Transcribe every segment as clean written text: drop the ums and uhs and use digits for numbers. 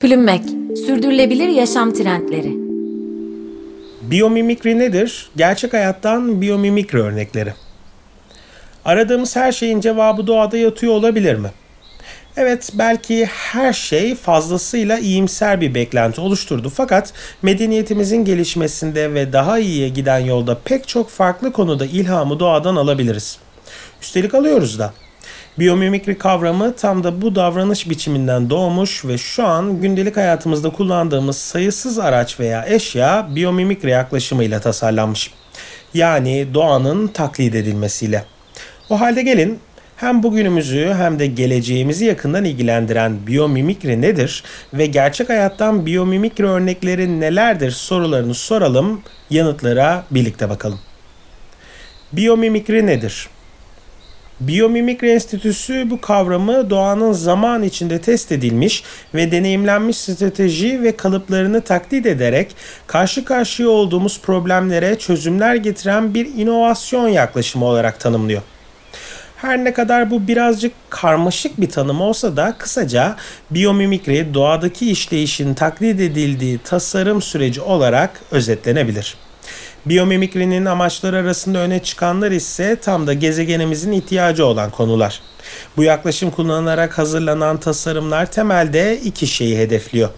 Plümmek, sürdürülebilir yaşam trendleri. Biyomimikri nedir? Gerçek hayattan biyomimikri örnekleri. Aradığımız her şeyin cevabı doğada yatıyor olabilir mi? Evet, belki her şey fazlasıyla iyimser bir beklenti oluşturdu. Fakat medeniyetimizin gelişmesinde ve daha iyiye giden yolda pek çok farklı konuda ilhamı doğadan alabiliriz. Üstelik alıyoruz da. Biyomimikri kavramı tam da bu davranış biçiminden doğmuş ve şu an gündelik hayatımızda kullandığımız sayısız araç veya eşya biyomimikri yaklaşımıyla tasarlanmış. Yani doğanın taklit edilmesiyle. O halde gelin hem bugünümüzü hem de geleceğimizi yakından ilgilendiren biyomimikri nedir ve gerçek hayattan biyomimikri örnekleri nelerdir sorularını soralım, yanıtlara birlikte bakalım. Biyomimikri nedir? Biyomimikri Enstitüsü bu kavramı doğanın zaman içinde test edilmiş ve deneyimlenmiş strateji ve kalıplarını taklit ederek karşı karşıya olduğumuz problemlere çözümler getiren bir inovasyon yaklaşımı olarak tanımlıyor. Her ne kadar bu birazcık karmaşık bir tanım olsa da kısaca biyomimikri doğadaki işleyişin taklit edildiği tasarım süreci olarak özetlenebilir. Biyomimikrinin amaçları arasında öne çıkanlar ise tam da gezegenimizin ihtiyacı olan konular. Bu yaklaşım kullanılarak hazırlanan tasarımlar temelde iki şeyi hedefliyor: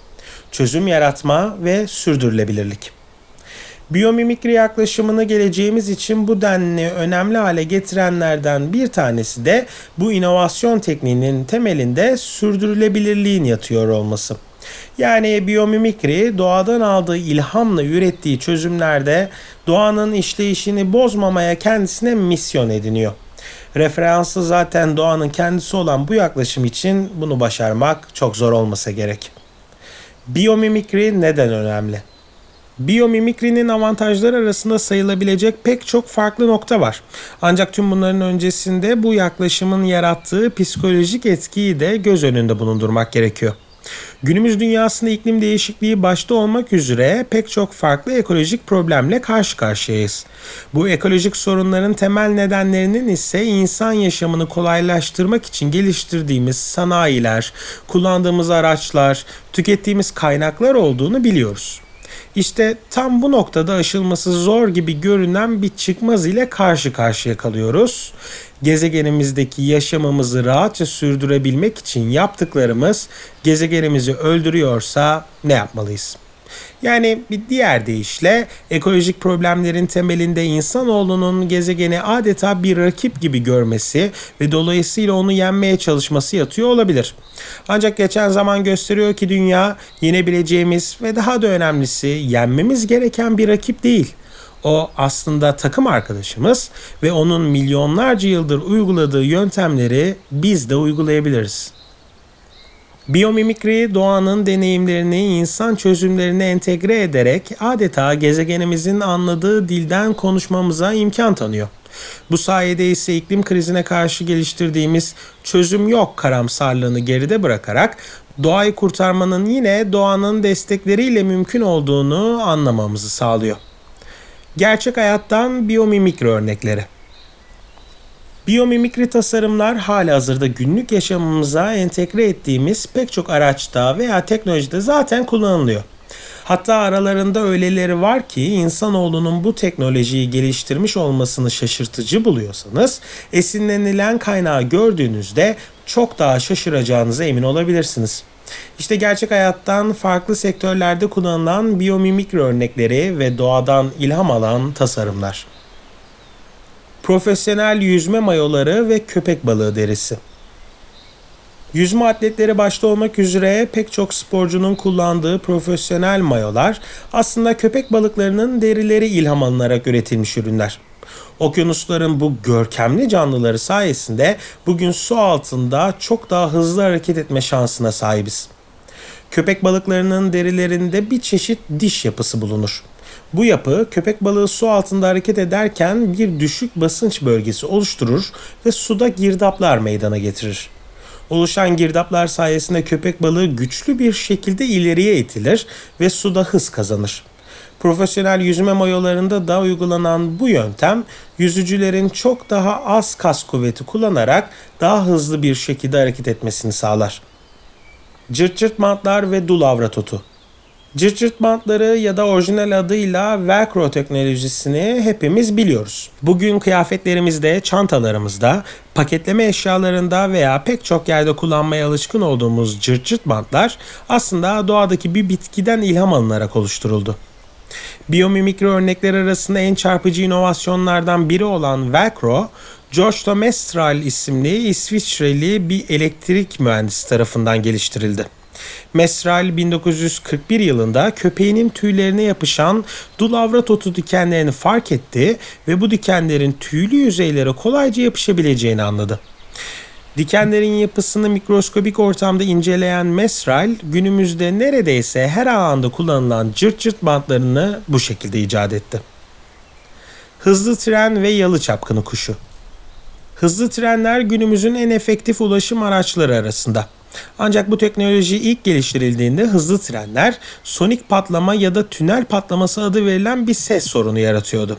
çözüm yaratma ve sürdürülebilirlik. Biyomimikri yaklaşımını geleceğimiz için bu denli önemli hale getirenlerden bir tanesi de bu inovasyon tekniğinin temelinde sürdürülebilirliğin yatıyor olması. Yani biyomimikri doğadan aldığı ilhamla ürettiği çözümlerde doğanın işleyişini bozmamaya kendisine misyon ediniyor. Referansı zaten doğanın kendisi olan bu yaklaşım için bunu başarmak çok zor olmasa gerek. Biyomimikri neden önemli? Biyomimikrinin avantajları arasında sayılabilecek pek çok farklı nokta var. Ancak tüm bunların öncesinde bu yaklaşımın yarattığı psikolojik etkiyi de göz önünde bulundurmak gerekiyor. Günümüz dünyasında iklim değişikliği başta olmak üzere pek çok farklı ekolojik problemle karşı karşıyayız. Bu ekolojik sorunların temel nedenlerinin ise insan yaşamını kolaylaştırmak için geliştirdiğimiz sanayiler, kullandığımız araçlar, tükettiğimiz kaynaklar olduğunu biliyoruz. İşte tam bu noktada aşılması zor gibi görünen bir çıkmaz ile karşı karşıya kalıyoruz. Gezegenimizdeki yaşamımızı rahatça sürdürebilmek için yaptıklarımız gezegenimizi öldürüyorsa ne yapmalıyız? Yani bir diğer deyişle ekolojik problemlerin temelinde insanoğlunun gezegeni adeta bir rakip gibi görmesi ve dolayısıyla onu yenmeye çalışması yatıyor olabilir. Ancak geçen zaman gösteriyor ki dünya yenebileceğimiz ve daha da önemlisi yenmemiz gereken bir rakip değil. O aslında takım arkadaşımız ve onun milyonlarca yıldır uyguladığı yöntemleri biz de uygulayabiliriz. Biyomimikri doğanın deneyimlerini insan çözümlerine entegre ederek adeta gezegenimizin anladığı dilden konuşmamıza imkan tanıyor. Bu sayede ise iklim krizine karşı geliştirdiğimiz çözüm yok karamsarlığını geride bırakarak doğayı kurtarmanın yine doğanın destekleriyle mümkün olduğunu anlamamızı sağlıyor. Gerçek hayattan biyomimikri örnekleri. Biyomimikri tasarımlar halihazırda günlük yaşamımıza entegre ettiğimiz pek çok araçta veya teknolojide zaten kullanılıyor. Hatta aralarında öyleleri var ki insanoğlunun bu teknolojiyi geliştirmiş olmasını şaşırtıcı buluyorsanız, esinlenilen kaynağı gördüğünüzde çok daha şaşıracağınıza emin olabilirsiniz. İşte gerçek hayattan farklı sektörlerde kullanılan biyomimikri örnekleri ve doğadan ilham alan tasarımlar. Profesyonel yüzme mayoları ve köpek balığı derisi. Yüzme atletleri başta olmak üzere pek çok sporcunun kullandığı profesyonel mayolar aslında köpek balıklarının derileri ilham alınarak üretilmiş ürünler. Okyanusların bu görkemli canlıları sayesinde bugün su altında çok daha hızlı hareket etme şansına sahibiz. Köpek balıklarının derilerinde bir çeşit diş yapısı bulunur. Bu yapı köpek balığı su altında hareket ederken bir düşük basınç bölgesi oluşturur ve suda girdaplar meydana getirir. Oluşan girdaplar sayesinde köpek balığı güçlü bir şekilde ileriye itilir ve suda hız kazanır. Profesyonel yüzme mayolarında da uygulanan bu yöntem, yüzücülerin çok daha az kas kuvveti kullanarak daha hızlı bir şekilde hareket etmesini sağlar. Cırt cırt bantlar ve dulavra totu. Cırt cırt bantları ya da orijinal adıyla Velcro teknolojisini hepimiz biliyoruz. Bugün kıyafetlerimizde, çantalarımızda, paketleme eşyalarında veya pek çok yerde kullanmaya alışkın olduğumuz cırt cırt bantlar aslında doğadaki bir bitkiden ilham alınarak oluşturuldu. Biyomimikri örnekler arasında en çarpıcı inovasyonlardan biri olan Velcro, George de Mestral isimli İsviçreli bir elektrik mühendisi tarafından geliştirildi. Mestral 1941 yılında köpeğinin tüylerine yapışan dulavra totu dikenlerini fark etti ve bu dikenlerin tüylü yüzeylere kolayca yapışabileceğini anladı. Dikenlerin yapısını mikroskobik ortamda inceleyen Mestral, günümüzde neredeyse her alanda kullanılan cırt cırt bantlarını bu şekilde icat etti. Hızlı tren ve yalı çapkını kuşu. Hızlı trenler günümüzün en efektif ulaşım araçları arasında. Ancak bu teknoloji ilk geliştirildiğinde hızlı trenler sonik patlama ya da tünel patlaması adı verilen bir ses sorunu yaratıyordu.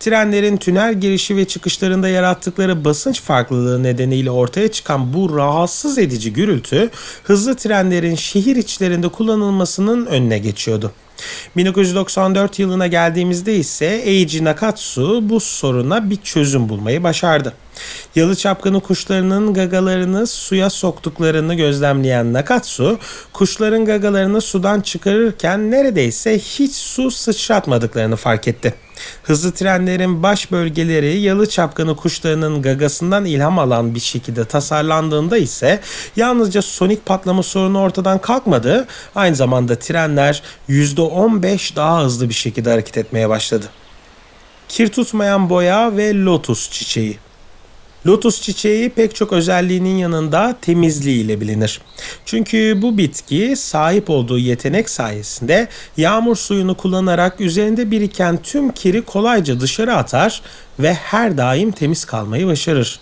Trenlerin tünel girişi ve çıkışlarında yarattıkları basınç farklılığı nedeniyle ortaya çıkan bu rahatsız edici gürültü hızlı trenlerin şehir içlerinde kullanılmasının önüne geçiyordu. 1994 yılına geldiğimizde ise Eiji Nakatsu bu soruna bir çözüm bulmayı başardı. Yalı çapkını kuşlarının gagalarını suya soktuklarını gözlemleyen Nakatsu, kuşların gagalarını sudan çıkarırken neredeyse hiç su sıçratmadıklarını fark etti. Hızlı trenlerin baş bölgeleri yalı çapkını kuşlarının gagasından ilham alan bir şekilde tasarlandığında ise yalnızca sonik patlama sorunu ortadan kalkmadı, aynı zamanda trenler %15 daha hızlı bir şekilde hareket etmeye başladı. Kir tutmayan boya ve lotus çiçeği. Lotus çiçeği pek çok özelliğinin yanında temizliği ile bilinir. Çünkü bu bitki sahip olduğu yetenek sayesinde yağmur suyunu kullanarak üzerinde biriken tüm kiri kolayca dışarı atar ve her daim temiz kalmayı başarır.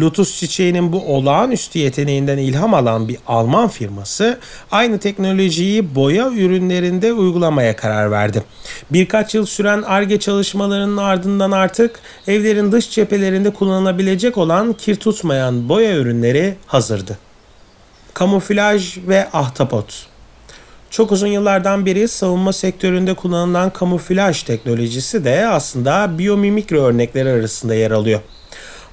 Lotus çiçeğinin bu olağanüstü yeteneğinden ilham alan bir Alman firması aynı teknolojiyi boya ürünlerinde uygulamaya karar verdi. Birkaç yıl süren Ar-Ge çalışmalarının ardından artık evlerin dış cephelerinde kullanılabilecek olan kir tutmayan boya ürünleri hazırdı. Kamuflaj ve ahtapot. Çok uzun yıllardan beri savunma sektöründe kullanılan kamuflaj teknolojisi de aslında biyomimikri örnekleri arasında yer alıyor.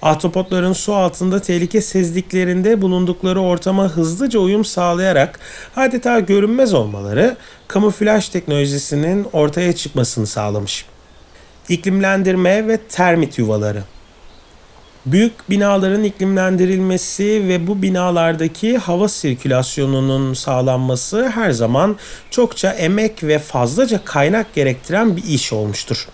Ahtapotların su altında tehlike sezdiklerinde bulundukları ortama hızlıca uyum sağlayarak adeta görünmez olmaları kamuflaj teknolojisinin ortaya çıkmasını sağlamış. İklimlendirme ve termit yuvaları. Büyük binaların iklimlendirilmesi ve bu binalardaki hava sirkülasyonunun sağlanması her zaman çokça emek ve fazlaca kaynak gerektiren bir iş olmuştur.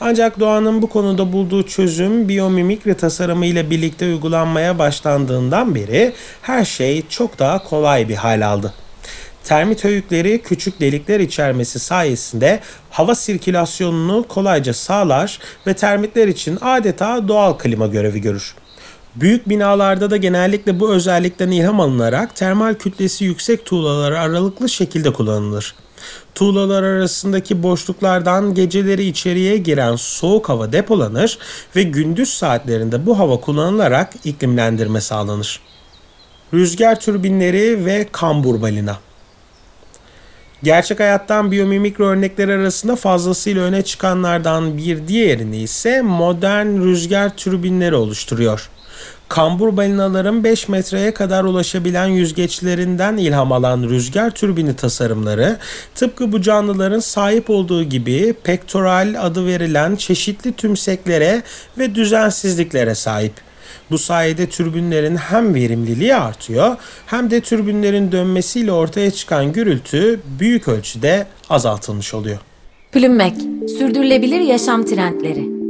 Ancak doğanın bu konuda bulduğu çözüm biyomimikri tasarımı ile birlikte uygulanmaya başlandığından beri her şey çok daha kolay bir hal aldı. Termit höyükleri küçük delikler içermesi sayesinde hava sirkülasyonunu kolayca sağlar ve termitler için adeta doğal klima görevi görür. Büyük binalarda da genellikle bu özellikten ilham alınarak termal kütlesi yüksek tuğlalar aralıklı şekilde kullanılır. Tuğlalar arasındaki boşluklardan geceleri içeriye giren soğuk hava depolanır ve gündüz saatlerinde bu hava kullanılarak iklimlendirme sağlanır. Rüzgar türbinleri ve kambur balina. Gerçek hayattan biyomimikri örnekler arasında fazlasıyla öne çıkanlardan bir diğerini ise modern rüzgar türbinleri oluşturuyor. Kambur balinaların 5 metreye kadar ulaşabilen yüzgeçlerinden ilham alan rüzgar türbini tasarımları, tıpkı bu canlıların sahip olduğu gibi pektoral adı verilen çeşitli tümseklere ve düzensizliklere sahip. Bu sayede türbinlerin hem verimliliği artıyor hem de türbinlerin dönmesiyle ortaya çıkan gürültü büyük ölçüde azaltılmış oluyor. Plümmek, sürdürülebilir yaşam trendleri.